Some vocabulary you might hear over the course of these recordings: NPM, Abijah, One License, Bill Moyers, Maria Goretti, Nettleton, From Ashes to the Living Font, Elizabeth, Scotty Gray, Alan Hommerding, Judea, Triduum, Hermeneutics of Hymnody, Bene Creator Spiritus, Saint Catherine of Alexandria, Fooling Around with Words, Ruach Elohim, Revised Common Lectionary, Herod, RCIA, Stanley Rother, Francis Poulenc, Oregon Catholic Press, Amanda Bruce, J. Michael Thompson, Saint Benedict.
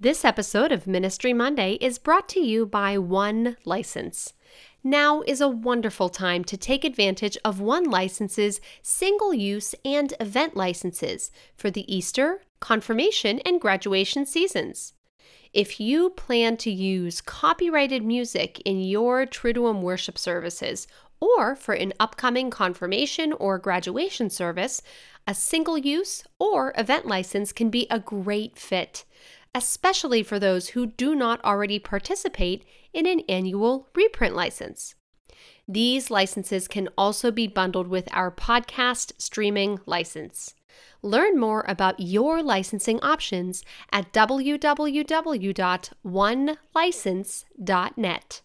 This episode of Ministry Monday is brought to you by One License. Now is a wonderful time to take advantage of One License's single-use and event licenses for the Easter, confirmation, and graduation seasons. If you plan to use copyrighted music in your Triduum worship services or for an upcoming confirmation or graduation service, a single-use or event license can be a great fit, especially for those who do not already participate in an annual reprint license. These licenses can also be bundled with our podcast streaming license. Learn more about your licensing options at www.onelicense.net.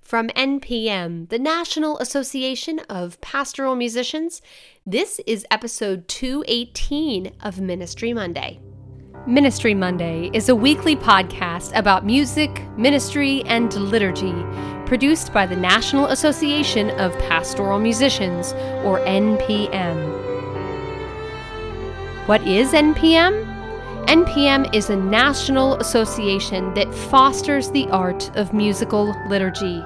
From NPM, the National Association of Pastoral Musicians, this is episode 218 of Ministry Monday. Ministry Monday is a weekly podcast about music, ministry, and liturgy, produced by the National Association of Pastoral Musicians, or NPM. What is NPM? NPM is a national association that fosters the art of musical liturgy.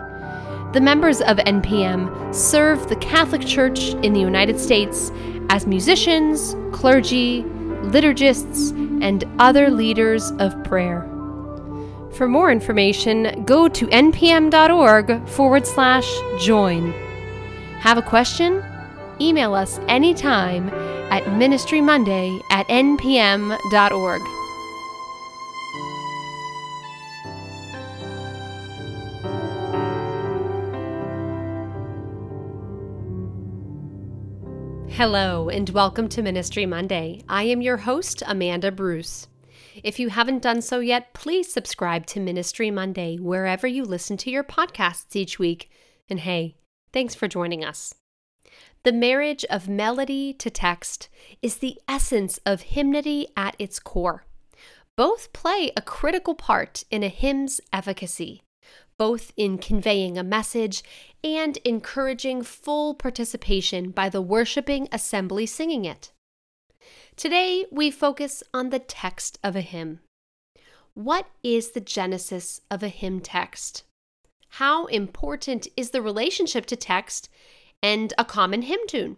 The members of NPM serve the Catholic Church in the United States as musicians, clergy, liturgists, and other leaders of prayer. For more information, go to npm.org/join. Have a question? Email us anytime at ministrymonday@npm.org. Hello and welcome to Ministry Monday. I am your host, Amanda Bruce. If you haven't done so yet, please subscribe to Ministry Monday wherever you listen to your podcasts each week. And hey, thanks for joining us. The marriage of melody to text is the essence of hymnody at its core. Both play a critical part in a hymn's efficacy, both in conveying a message and encouraging full participation by the worshiping assembly singing it. Today, we focus on the text of a hymn. What is the genesis of a hymn text? How important is the relationship to text and a common hymn tune?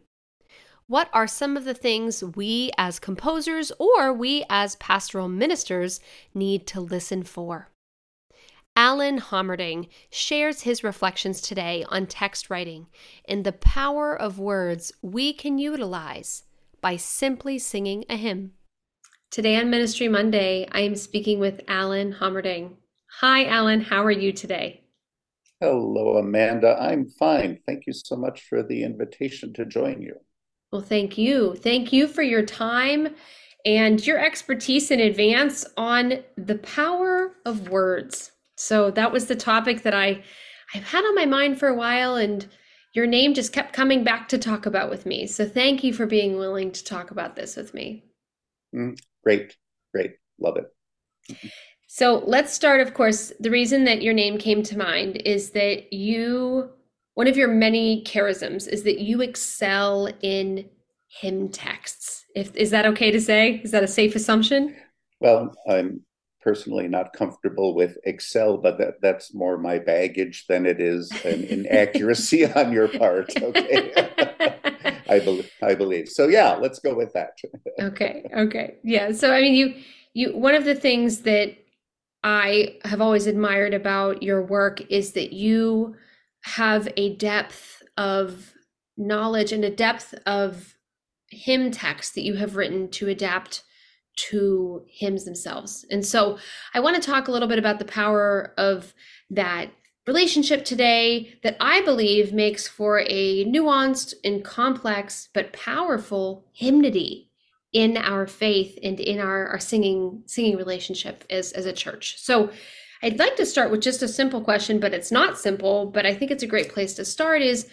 What are some of the things we as composers or we as pastoral ministers need to listen for? Alan Hommerding shares his reflections today on text writing and the power of words we can utilize by simply singing a hymn. Today on Ministry Monday, I am speaking with Alan Hommerding. Hi, Alan. How are you today? Hello, Amanda. I'm fine. Thank you so much for the invitation to join you. Well, thank you. Thank you for your time and your expertise in advance on the power of words. So that was the topic that I've had on my mind for a while, and your name just kept coming back to talk about with me. So thank you for being willing to talk about this with me. Great. Love it. So let's start, of course, the reason that your name came to mind is that one of your many charisms is that you excel in hymn texts. Is that okay to say? Is that a safe assumption? Well, I'm personally not comfortable with Excel, but that's more my baggage than it is an inaccuracy on your part. Okay. I believe. So yeah, let's go with that. Okay. Yeah. So I mean, you one of the things that I have always admired about your work is that you have a depth of knowledge and a depth of hymn text that you have written to adapt to hymns themselves. And so I want to talk a little bit about the power of that relationship today that I believe makes for a nuanced and complex but powerful hymnody in our faith and in our singing relationship as a church. So I'd like to start with just a simple question, but it's not simple, but I think it's a great place to start is,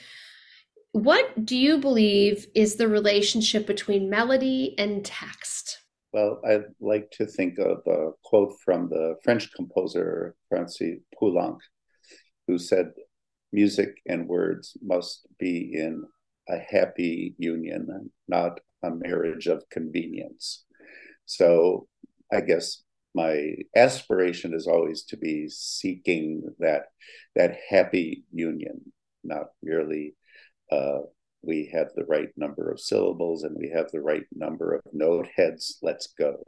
what do you believe is the relationship between melody and text? Well, I like to think of a quote from the French composer, Francis Poulenc, who said, "Music and words must be in a happy union, not a marriage of convenience." So I guess my aspiration is always to be seeking that happy union, not merely we have the right number of syllables and we have the right number of note heads, let's go.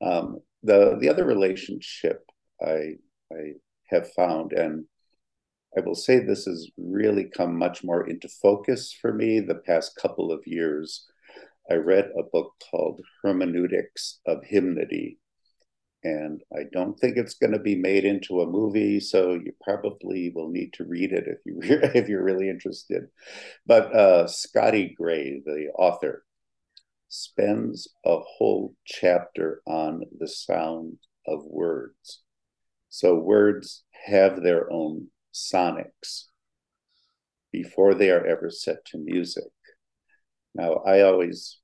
The other relationship I have found, and I will say this has really come much more into focus for me the past couple of years. I read a book called Hermeneutics of Hymnody, and I don't think it's going to be made into a movie, so you probably will need to read it if you're really interested. But Scotty Gray, the author, spends a whole chapter on the sound of words. So words have their own sonics before they are ever set to music. Now, I always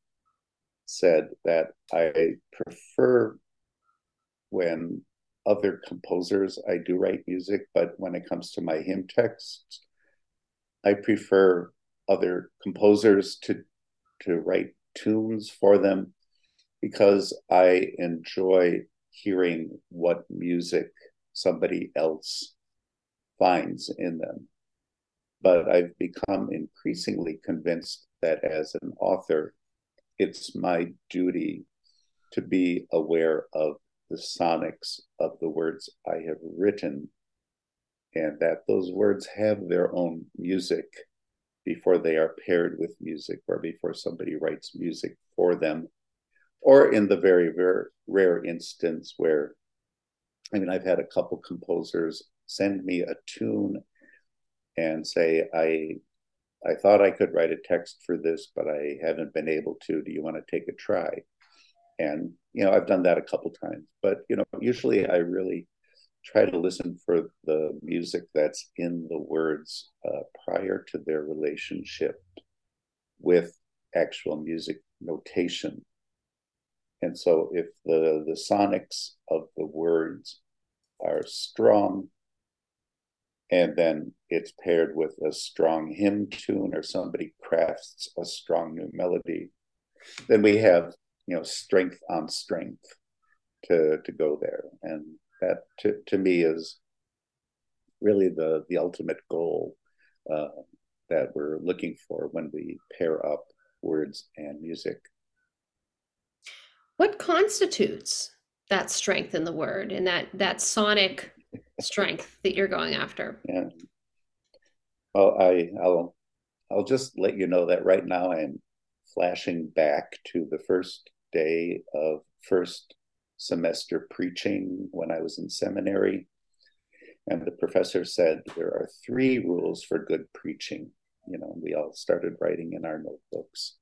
said that I prefer when other composers, I do write music, but when it comes to my hymn texts, I prefer other composers to write tunes for them, because I enjoy hearing what music somebody else finds in them. But I've become increasingly convinced that as an author, it's my duty to be aware of the sonics of the words I have written, and that those words have their own music before they are paired with music or before somebody writes music for them. Or in the very, very rare instance where, I mean, I've had a couple composers send me a tune and say, I thought I could write a text for this, but I haven't been able to. Do you want to take a try? And, you know, I've done that a couple times, but, you know, usually I really try to listen for the music that's in the words prior to their relationship with actual music notation. And so if the sonics of the words are strong, and then it's paired with a strong hymn tune or somebody crafts a strong new melody, then we have, you know, strength on strength to go there. And that to me is really the ultimate goal that we're looking for when we pair up words and music. What constitutes that strength in the word and that sonic strength that you're going after? Yeah. Well, I'll just let you know that right now I am flashing back to the first day of first semester preaching when I was in seminary. And the professor said, there are three rules for good preaching. You know, and we all started writing in our notebooks.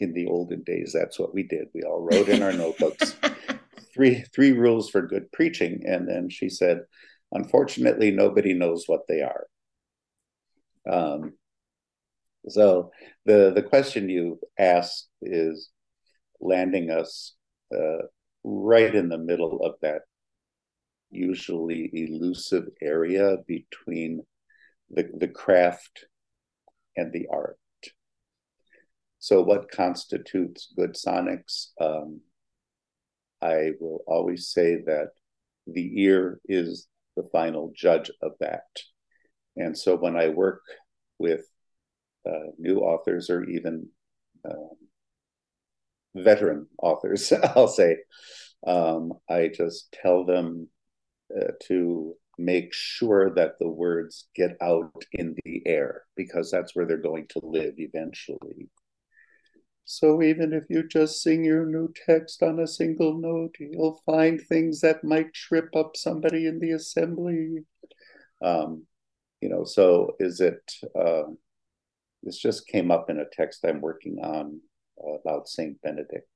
In the olden days, that's what we did. We all wrote in our notebooks, three rules for good preaching. And then she said, unfortunately, nobody knows what they are. So the question you asked is landing us right in the middle of that usually elusive area between the craft and the art. So what constitutes good sonics? I will always say that the ear is the final judge of that. And so when I work with new authors or even veteran authors, I'll say, I just tell them to make sure that the words get out in the air, because that's where they're going to live eventually. So even if you just sing your new text on a single note, you'll find things that might trip up somebody in the assembly. You know, so is it, this just came up in a text I'm working on about Saint Benedict.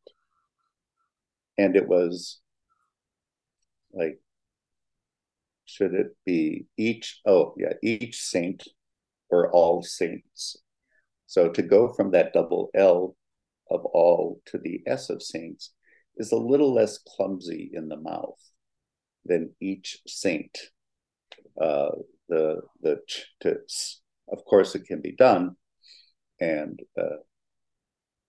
And it was like, should it be each saint or all saints? So to go from that double L of all to the S of saints is a little less clumsy in the mouth than each saint. Of course, it can be done. And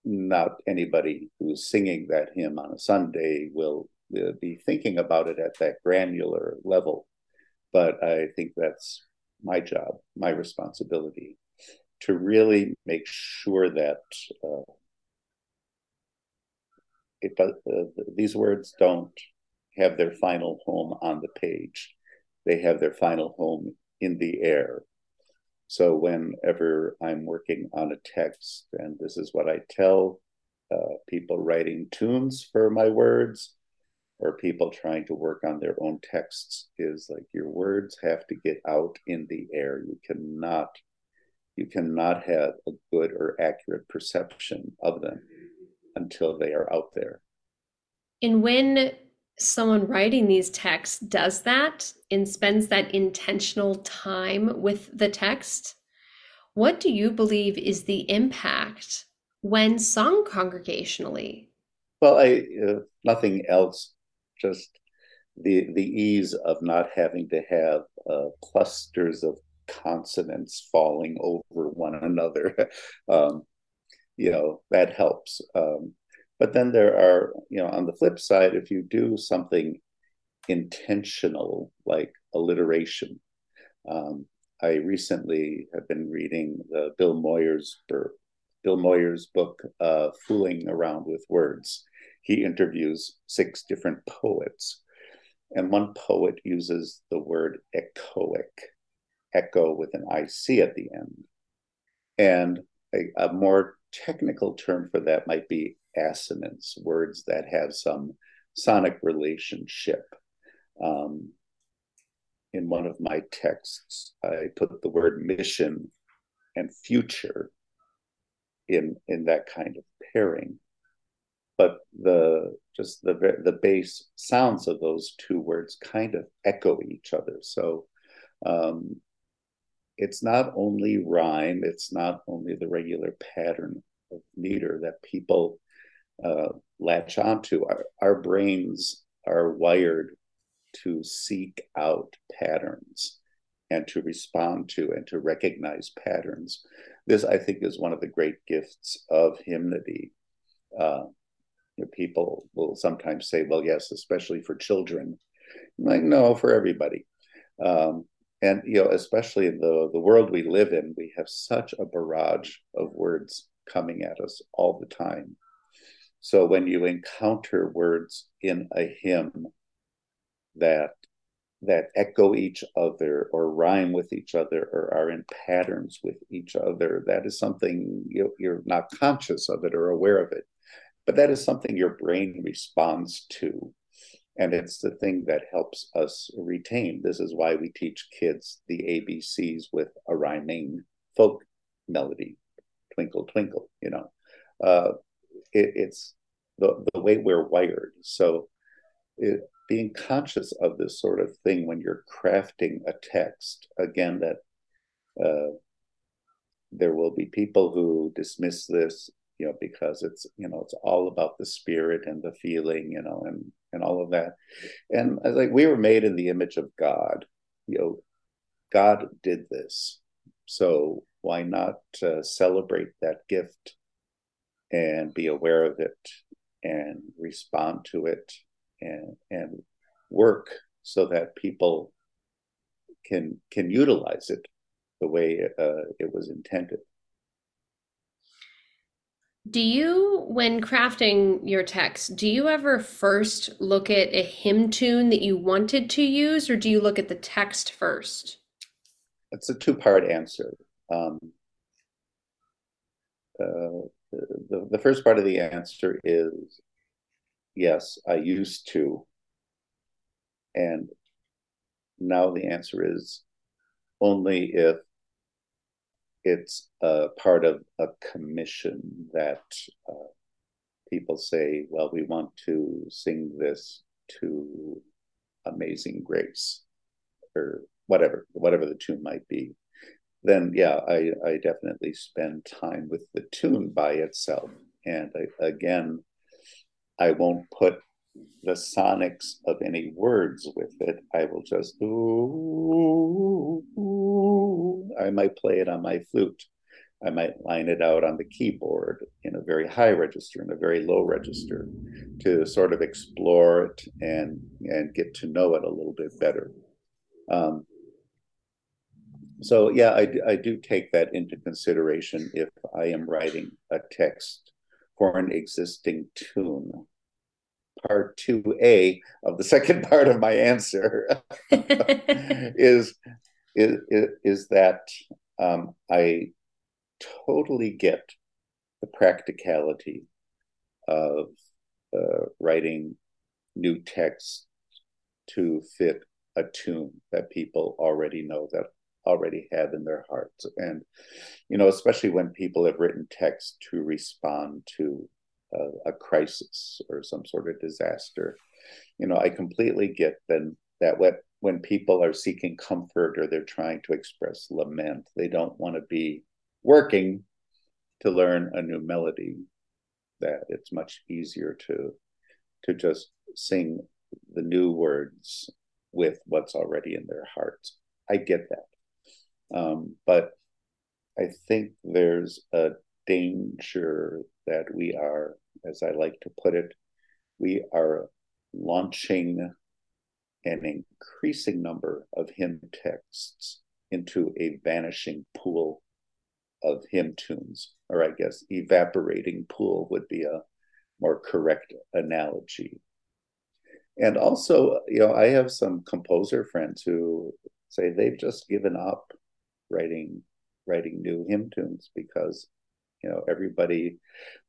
not anybody who's singing that hymn on a Sunday will be thinking about it at that granular level. But I think that's my job, my responsibility, to really make sure that these words don't have their final home on the page. They have their final home in the air. So whenever I'm working on a text, and this is what I tell people writing tunes for my words, or people trying to work on their own texts, is like, your words have to get out in the air. You cannot have a good or accurate perception of them until they are out there. And when someone writing these texts does that and spends that intentional time with the text, what do you believe is the impact when sung congregationally? Well, nothing else, just the ease of not having to have clusters of consonants falling over one another. That helps. But then there are, on the flip side, if you do something intentional, like alliteration. I recently have been reading the Bill Moyers book, Fooling Around with Words. He interviews 6 different poets. And one poet uses the word echoic, echo with an IC at the end. And a more technical term for that might be assonance, words that have some sonic relationship. In one of my texts, I put the word mission and future in that kind of pairing. But the base sounds of those two words kind of echo each other. So it's not only rhyme, it's not only the regular pattern of meter that people latch onto. Our brains are wired to seek out patterns and to respond to and to recognize patterns. This, I think, is one of the great gifts of hymnody. People will sometimes say, well, yes, especially for children. I'm like, no, for everybody. And, especially in the world we live in, we have such a barrage of words coming at us all the time. So when you encounter words in a hymn that echo each other or rhyme with each other or are in patterns with each other, that is something you're not conscious of it or aware of it, but that is something your brain responds to. And it's the thing that helps us retain. This is why we teach kids the ABCs with a rhyming folk melody, twinkle, twinkle, it's the way we're wired. So being conscious of this sort of thing when you're crafting a text, again, that there will be people who dismiss this, because it's all about the spirit and the feeling, and all of that. And I was like, we were made in the image of God. God did this. So why not celebrate that gift and be aware of it and respond to it and work so that people can utilize it the way it was intended. Do you, when crafting your text, do you ever first look at a hymn tune that you wanted to use, or do you look at the text first? It's a two-part answer. The first part of the answer is, yes, I used to. And now the answer is only if it's a part of a commission that people say, well, we want to sing this to Amazing Grace or whatever the tune might be. Then, yeah, I definitely spend time with the tune by itself. And I won't put the sonics of any words with it. I will just, ooh, ooh, ooh. I might play it on my flute, I might line it out on the keyboard in a very high register and a very low register to sort of explore it and get to know it a little bit better. So yeah, I do take that into consideration if I am writing a text for an existing tune. Part 2A of the second part of my answer is that I totally get the practicality of writing new text to fit a tune that people already know, that already have in their hearts. And, you know, especially when people have written text to respond to a crisis or some sort of disaster, you know, I completely get then that when people are seeking comfort or they're trying to express lament, they don't want to be working to learn a new melody, that it's much easier to just sing the new words with what's already in their hearts. I get that. But I think there's a danger that we are, as I like to put it, we are launching an increasing number of hymn texts into a vanishing pool of hymn tunes, or I guess evaporating pool would be a more correct analogy. And also, you know, I have some composer friends who say they've just given up writing new hymn tunes because, you know, everybody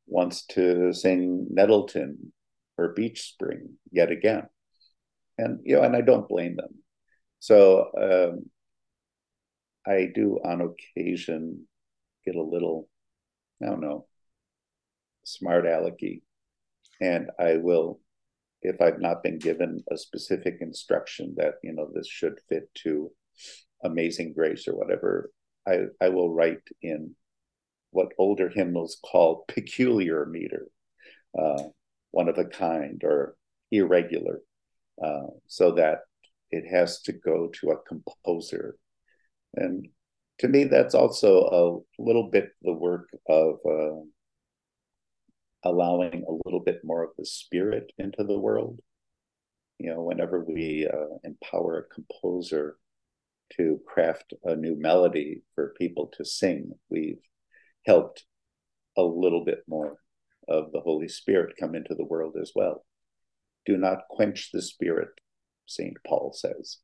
wants to sing Nettleton or Beach Spring yet again. And, you know, and I don't blame them. So I do on occasion get a little, I don't know, smart alecky. And I will, if I've not been given a specific instruction that, you know, this should fit to Amazing Grace or whatever, I will write in what older hymnals call peculiar meter, one of a kind or irregular, so that it has to go to a composer. And to me, that's also a little bit the work of allowing a little bit more of the spirit into the world. You know, whenever we empower a composer to craft a new melody for people to sing, we've helped a little bit more of the Holy Spirit come into the world as well. Do not quench the spirit, St. Paul says.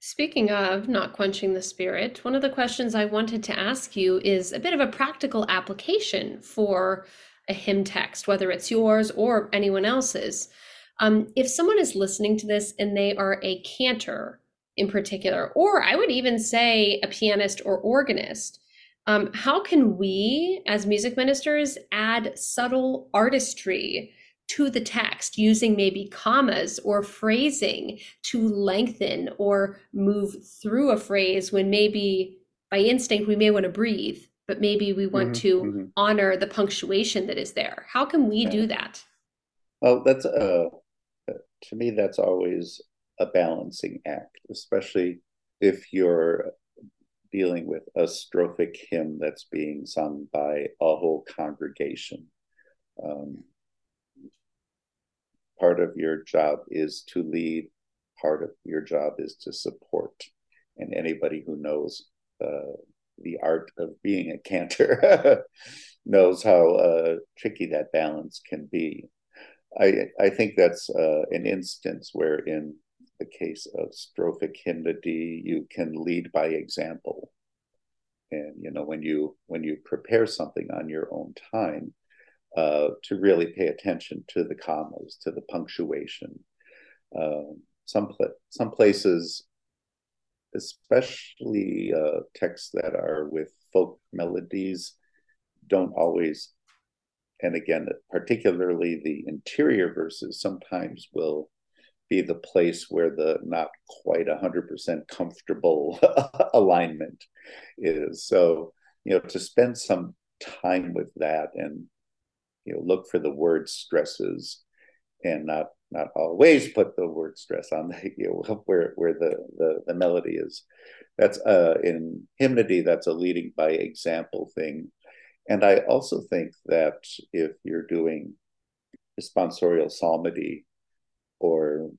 Speaking of not quenching the spirit, one of the questions I wanted to ask you is a bit of a practical application for a hymn text, whether it's yours or anyone else's. If someone is listening to this and they are a cantor in particular, or I would even say a pianist or organist, how can we as music ministers add subtle artistry to the text, using maybe commas or phrasing to lengthen or move through a phrase when maybe by instinct we may want to breathe, but maybe we want to honor the punctuation that is there? How can we do that? Well, that's to me, that's always a balancing act, especially if you're dealing with a strophic hymn that's being sung by a whole congregation. Part of your job is to lead, part of your job is to support. And anybody who knows the art of being a cantor knows how tricky that balance can be. I think that's an instance where in the case of strophic hymnody, you can lead by example. And, you know, when you prepare something on your own time, to really pay attention to the commas, to the punctuation. Some places, especially texts that are with folk melodies, don't always, and again, particularly the interior verses sometimes will be the place where the not quite 100% comfortable alignment is. So, you know, to spend some time with that and, you know, look for the word stresses and not not always put the word stress on the, you know, where the melody is. That's in hymnody, that's a leading by example thing. And I also think that if you're doing responsorial psalmody or,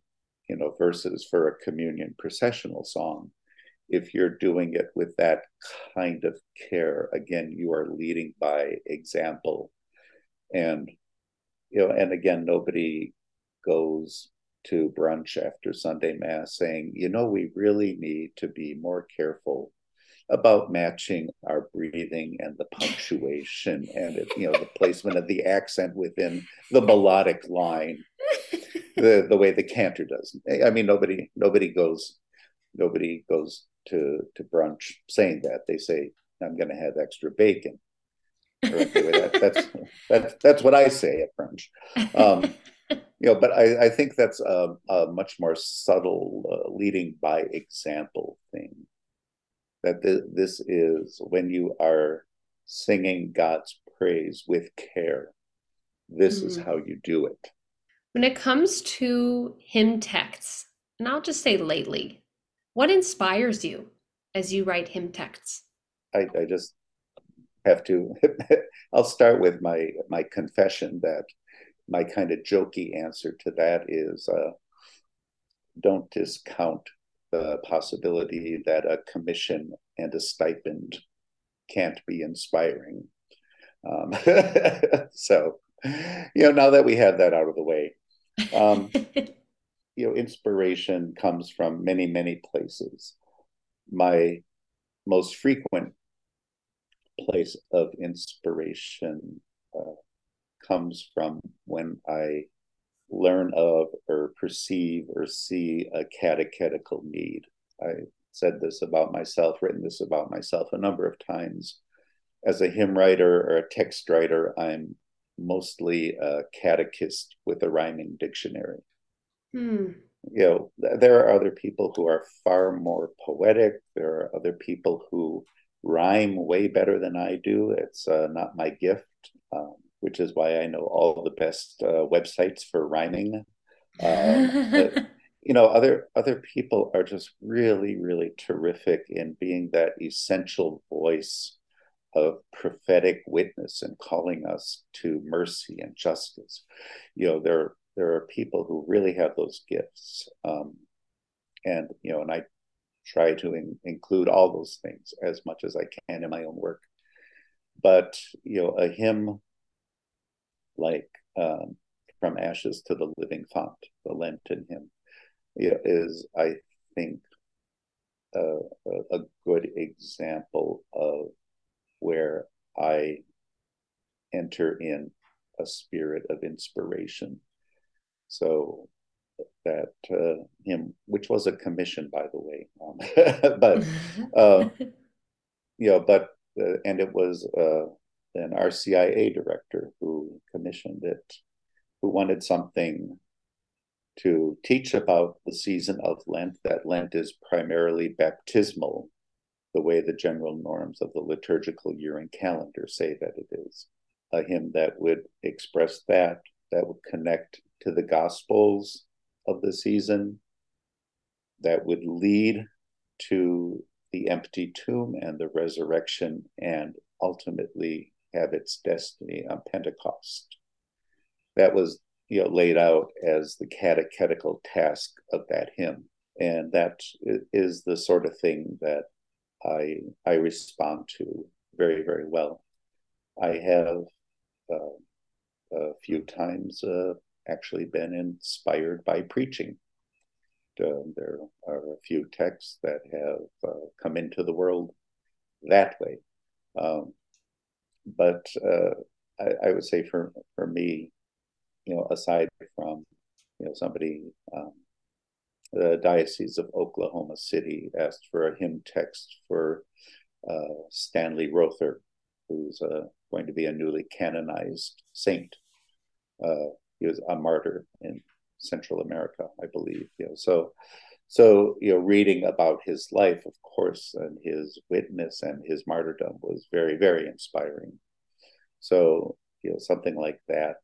you know, verses for a communion processional song, if you're doing it with that kind of care, again, you are leading by example. And, you know, and again, nobody goes to brunch after Sunday Mass saying, you know, we really need to be more careful about matching our breathing and the punctuation and, you know, the placement of the accent within the melodic line, the way the cantor does. I mean, nobody goes to brunch saying that. They say, I'm going to have extra bacon. That's what I say at brunch. You know, but I think that's a much more subtle leading by example thing. That this is when you are singing God's praise with care. This is how you do it. When it comes to hymn texts, and I'll just say lately, what inspires you as you write hymn texts? I just have to, I'll start with my confession that my kind of jokey answer to that is don't discount the possibility that a commission and a stipend can't be inspiring. So, you know, now that we have that out of the way, you know, inspiration comes from many, many places. My most frequent place of inspiration comes from when I learn of or perceive or see a catechetical need. I said this about myself, written this about myself a number of times. As a hymn writer or a text writer, I'm mostly a catechist with a rhyming dictionary. You know, there are other people who are far more poetic. There are other people who rhyme way better than I do. It's not my gift. Which is why I know all the best websites for rhyming. But, you know, other people are just really, really terrific in being that essential voice of prophetic witness and calling us to mercy and justice. You know, there are people who really have those gifts, and you know, and I try to include all those things as much as I can in my own work. But you know, a hymn like From Ashes to the Living Font, the Lenten hymn, you know, is, I think, a good example of where I enter in a spirit of inspiration. So that hymn, which was a commission, by the way, but, you know, but, and it was, an RCIA director who commissioned it, who wanted something to teach about the season of Lent, that Lent is primarily baptismal, the way the general norms of the liturgical year and calendar say that it is. A hymn that would express that, that would connect to the Gospels of the season, that would lead to the empty tomb and the resurrection, and ultimately have its destiny on Pentecost. That was, you know, laid out as the catechetical task of that hymn. And that is the sort of thing that I respond to very, very well. I have a few times actually been inspired by preaching. There are a few texts that have come into the world that way. But I would say for me, you know, aside from, you know, somebody, the Diocese of Oklahoma City asked for a hymn text for Stanley Rother, who's going to be a newly canonized saint. He was a martyr in Central America, I believe. You know, so, you know, reading about his life, of course, and his witness and his martyrdom was very, very inspiring. So, you know, something like that,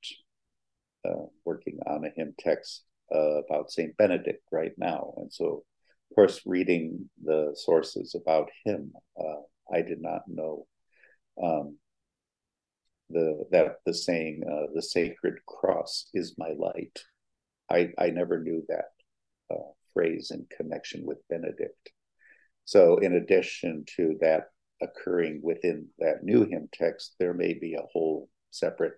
working on a hymn text about Saint Benedict right now. And so, of course, reading the sources about him, I did not know that the saying, the sacred cross is my light. I never knew that phrase in connection with Benedict. So in addition to that occurring within that new hymn text, there may be a whole separate,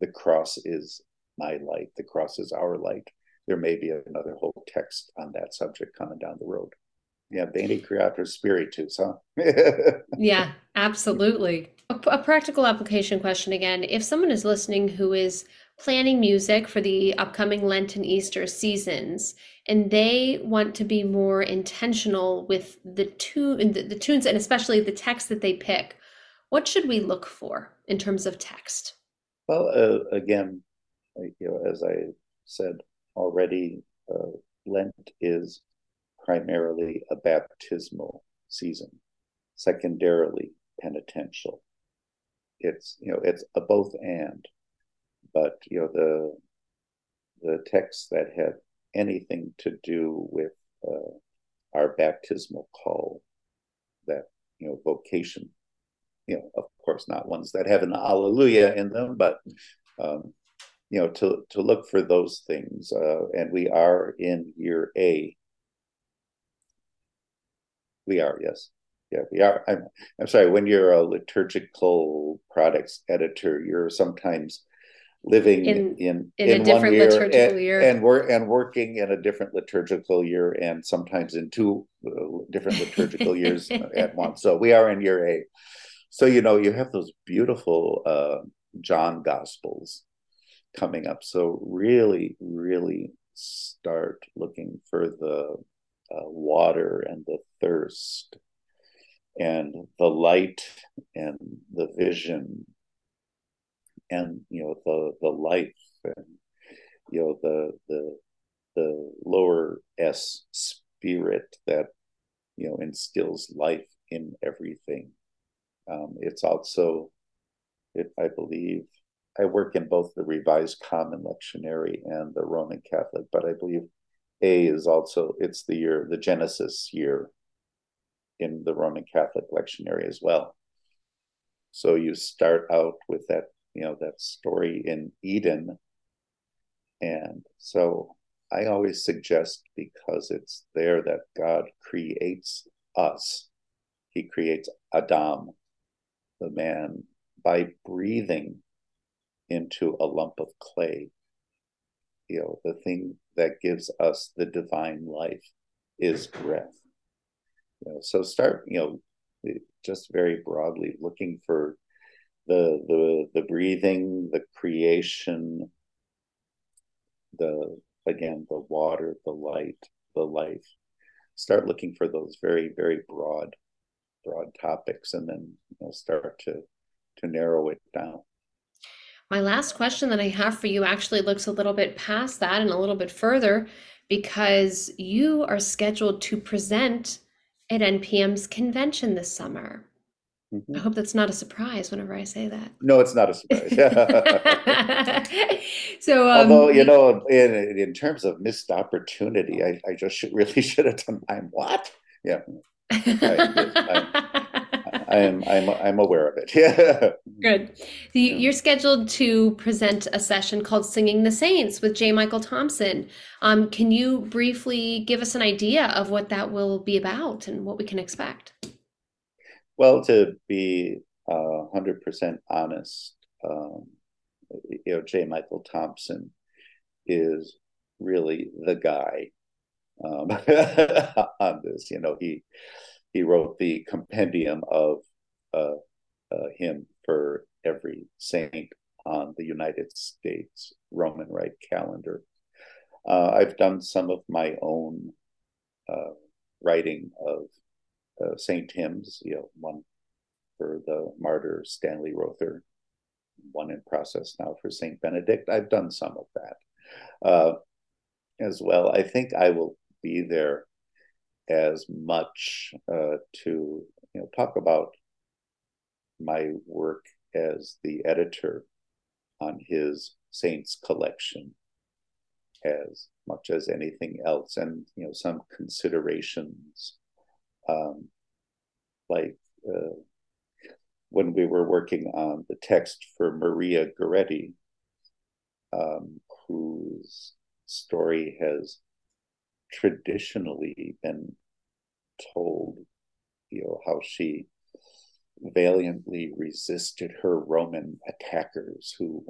the cross is my light, the cross is our light. There may be another whole text on that subject coming down the road. Yeah, Bene Creator Spiritus, huh? Yeah, absolutely. A practical application question again. If someone is listening who is planning music for the upcoming Lent and Easter seasons, and they want to be more intentional with the tunes, and especially the text that they pick, what should we look for in terms of text? Well, again, as I said already, Lent is primarily a baptismal season, secondarily penitential. It's it's a both and. But the texts that have anything to do with our baptismal call, that vocation, of course not ones that have an alleluia in them, but to look for those things. And we are in year A. We are, yes. Yeah, we are. I'm sorry, when you're a liturgical products editor, you're sometimes living in a different liturgical year and working in a different liturgical year, and sometimes in two different liturgical years at once. So we are in year A. So, you have those beautiful John Gospels coming up. So really, really start looking for the water and the thirst and the light and the vision and the life, and the lower S spirit that instills life in everything. It's also, I believe, I work in both the Revised Common Lectionary and the Roman Catholic, but I believe A is also, it's the year, the Genesis year in the Roman Catholic Lectionary as well. So you start out with that, that story in Eden. And so I always suggest, because it's there that God creates us. He creates Adam, the man, by breathing into a lump of clay. The thing that gives us the divine life is breath. So start, just very broadly looking for the breathing, the creation, the water, the light, the life. Start looking for those very, very broad topics, and then start to narrow it down. My last question that I have for you actually looks a little bit past that and a little bit further, because you are scheduled to present at NPM's convention this summer. Mm-hmm. I hope that's not a surprise whenever I say that. No, it's not a surprise. So, although, in terms of missed opportunity, I just really should have done mine. What? Yeah. I'm aware of it. Yeah. Good. So you're scheduled to present a session called Singing the Saints with J. Michael Thompson. Can you briefly give us an idea of what that will be about and what we can expect? Well, to be 100% honest, J. Michael Thompson is really the guy on this. He wrote the compendium of hymn for every saint on the United States Roman Rite calendar. I've done some of my own writing of saint hymns, one for the martyr Stanley Rother, one in process now for Saint Benedict. I've done some of that as well. I think I will be there as much to talk about my work as the editor on his Saints collection as much as anything else, and some considerations, like when we were working on the text for Maria Goretti, whose story has traditionally been told, how she valiantly resisted her Roman attackers who,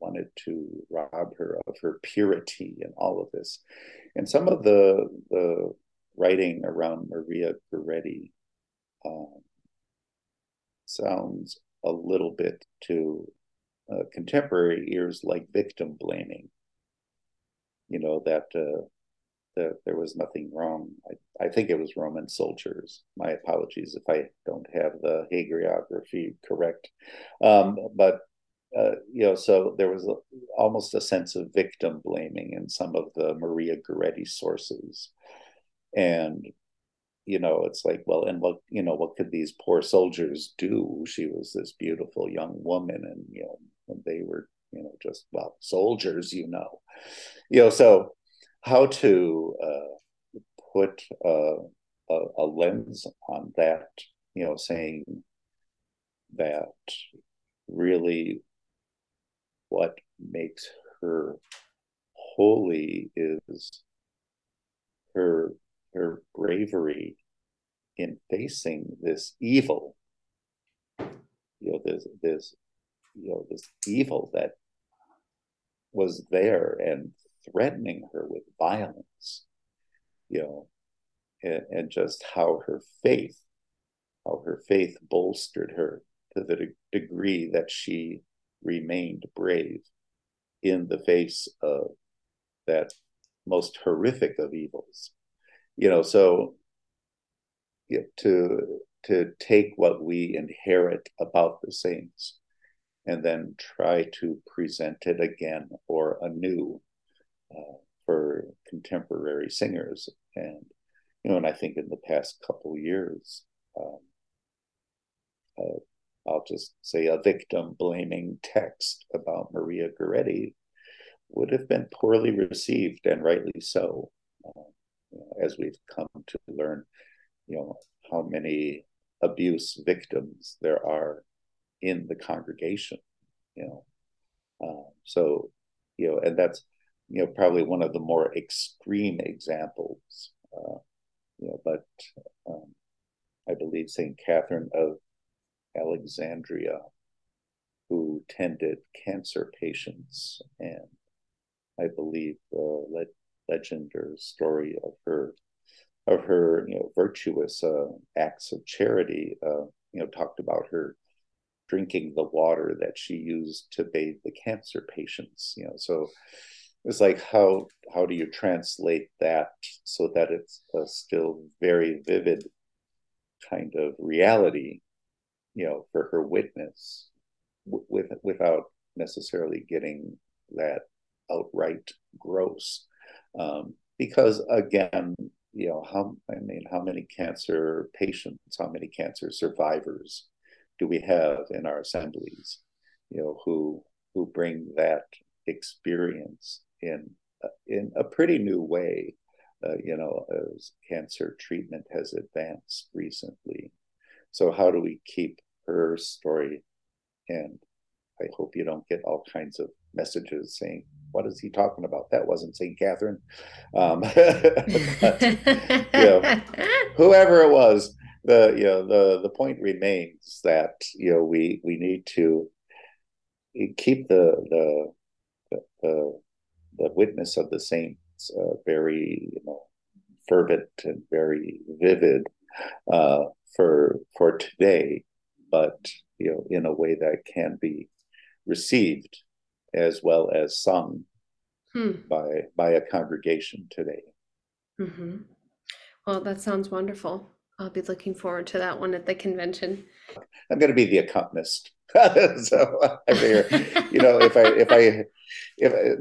wanted to rob her of her purity and all of this. And some of the writing around Maria Goretti sounds a little bit to contemporary ears like victim blaming, that there was nothing wrong. I think it was Roman soldiers. My apologies if I don't have the hagiography correct. So there was almost a sense of victim blaming in some of the Maria Goretti sources. And, it's like, well, and what, what could these poor soldiers do? She was this beautiful young woman, and, they were, just, well, soldiers, so how to put a lens on that, saying that really what makes her holy is her bravery in facing this evil, this evil that was there and threatening her with violence, and just how her faith bolstered her to the degree that she remained brave in the face of that most horrific of evils. To take what we inherit about the saints and then try to present it again or anew for contemporary singers. And and I think in the past couple years, I'll just say a victim blaming text about Maria Goretti would have been poorly received, and rightly so, as we've come to learn, how many abuse victims there are in the congregation, so and that's probably one of the more extreme examples. But I believe Saint Catherine of Alexandria, who tended cancer patients, and I believe the legendary story of her virtuous acts of charity, talked about her drinking the water that she used to bathe the cancer patients. So. It's like, how do you translate that so that it's a still very vivid kind of reality, for her witness, without necessarily getting that outright gross, because again, how many cancer patients, how many cancer survivors do we have in our assemblies, who bring that experience in a pretty new way, as cancer treatment has advanced recently. So how do we keep her story? And I hope you don't get all kinds of messages saying, what is he talking about? That wasn't St. Catherine. But, whoever it was, the point remains that, we need to keep the witness of the saints very fervent and very vivid for today, but in a way that can be received as well as sung by a congregation today. Mm-hmm. Well, that sounds wonderful. I'll be looking forward to that one at the convention. I'm going to be the accompanist. So I figure,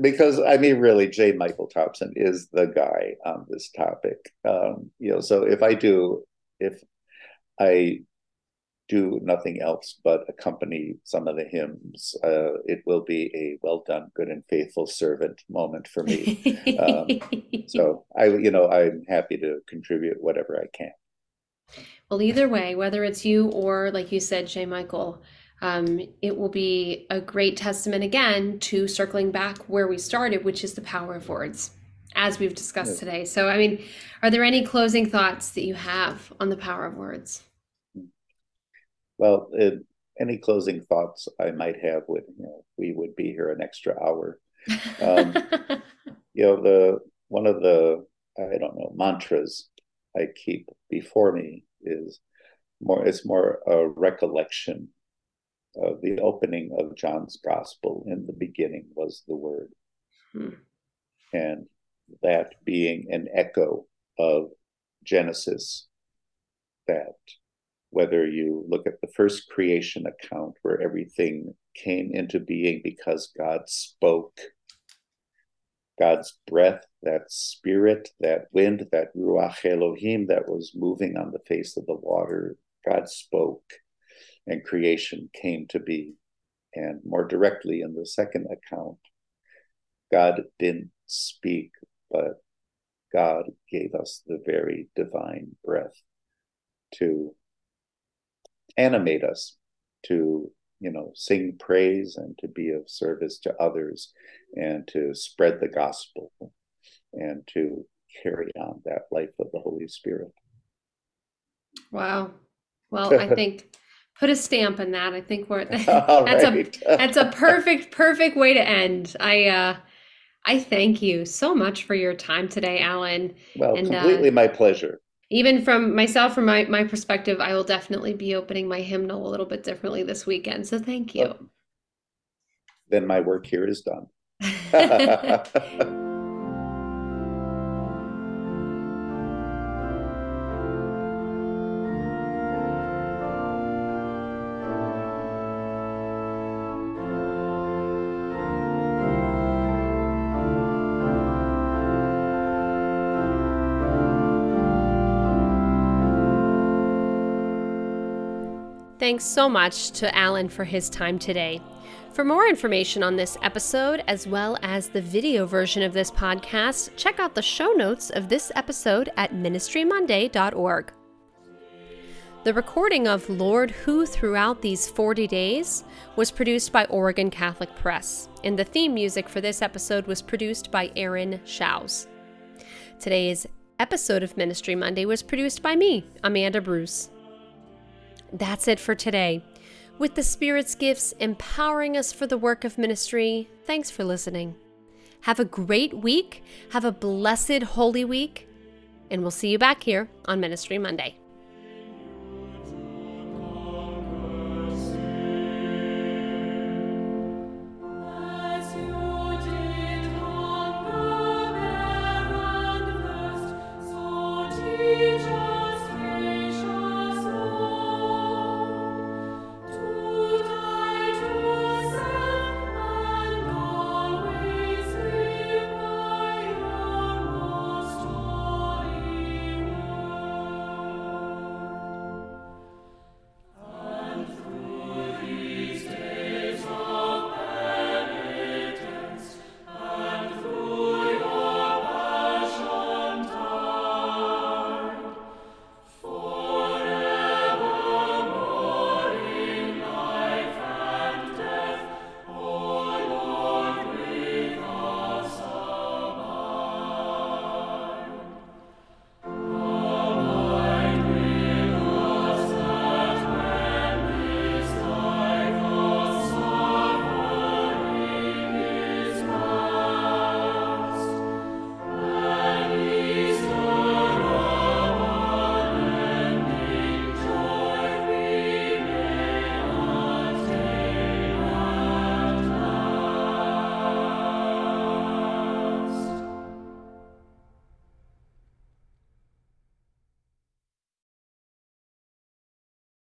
because I mean, really, J. Michael Thompson is the guy on this topic. So if I do nothing else but accompany some of the hymns. It will be a well done, good and faithful servant moment for me. So I'm happy to contribute whatever I can. Well, either way, whether it's you or, like you said, J. Michael, it will be a great testament again to circling back where we started, which is the power of words, as we've discussed today. So, are there any closing thoughts that you have on the power of words? Well, any closing thoughts I might have would, we would be here an extra hour. One of the mantras I keep before me is more a recollection of the opening of John's Gospel. In the beginning was the Word. And that being an echo of Genesis, that whether you look at the first creation account where everything came into being because God spoke, God's breath, that spirit, that wind, that Ruach Elohim that was moving on the face of the water, God spoke and creation came to be. And more directly in the second account, God didn't speak, but God gave us the very divine breath to animate us to sing praise and to be of service to others and to spread the gospel and to carry on that life of the Holy Spirit. Wow. Well, I think put a stamp on that. I think that's a perfect way to end. I thank you so much for your time today, Alan. Well, completely my pleasure. Even from myself, from my perspective, I will definitely be opening my hymnal a little bit differently this weekend. So thank you. Well, then my work here is done. Thanks so much to Alan for his time today. For more information on this episode, as well as the video version of this podcast, check out the show notes of this episode at ministrymonday.org. The recording of Lord Who Throughout These 40 Days was produced by Oregon Catholic Press, and the theme music for this episode was produced by Aaron Schaus. Today's episode of Ministry Monday was produced by me, Amanda Bruce. That's it for today. With the Spirit's gifts empowering us for the work of ministry, thanks for listening. Have a great week, have a blessed Holy Week, and we'll see you back here on Ministry Monday.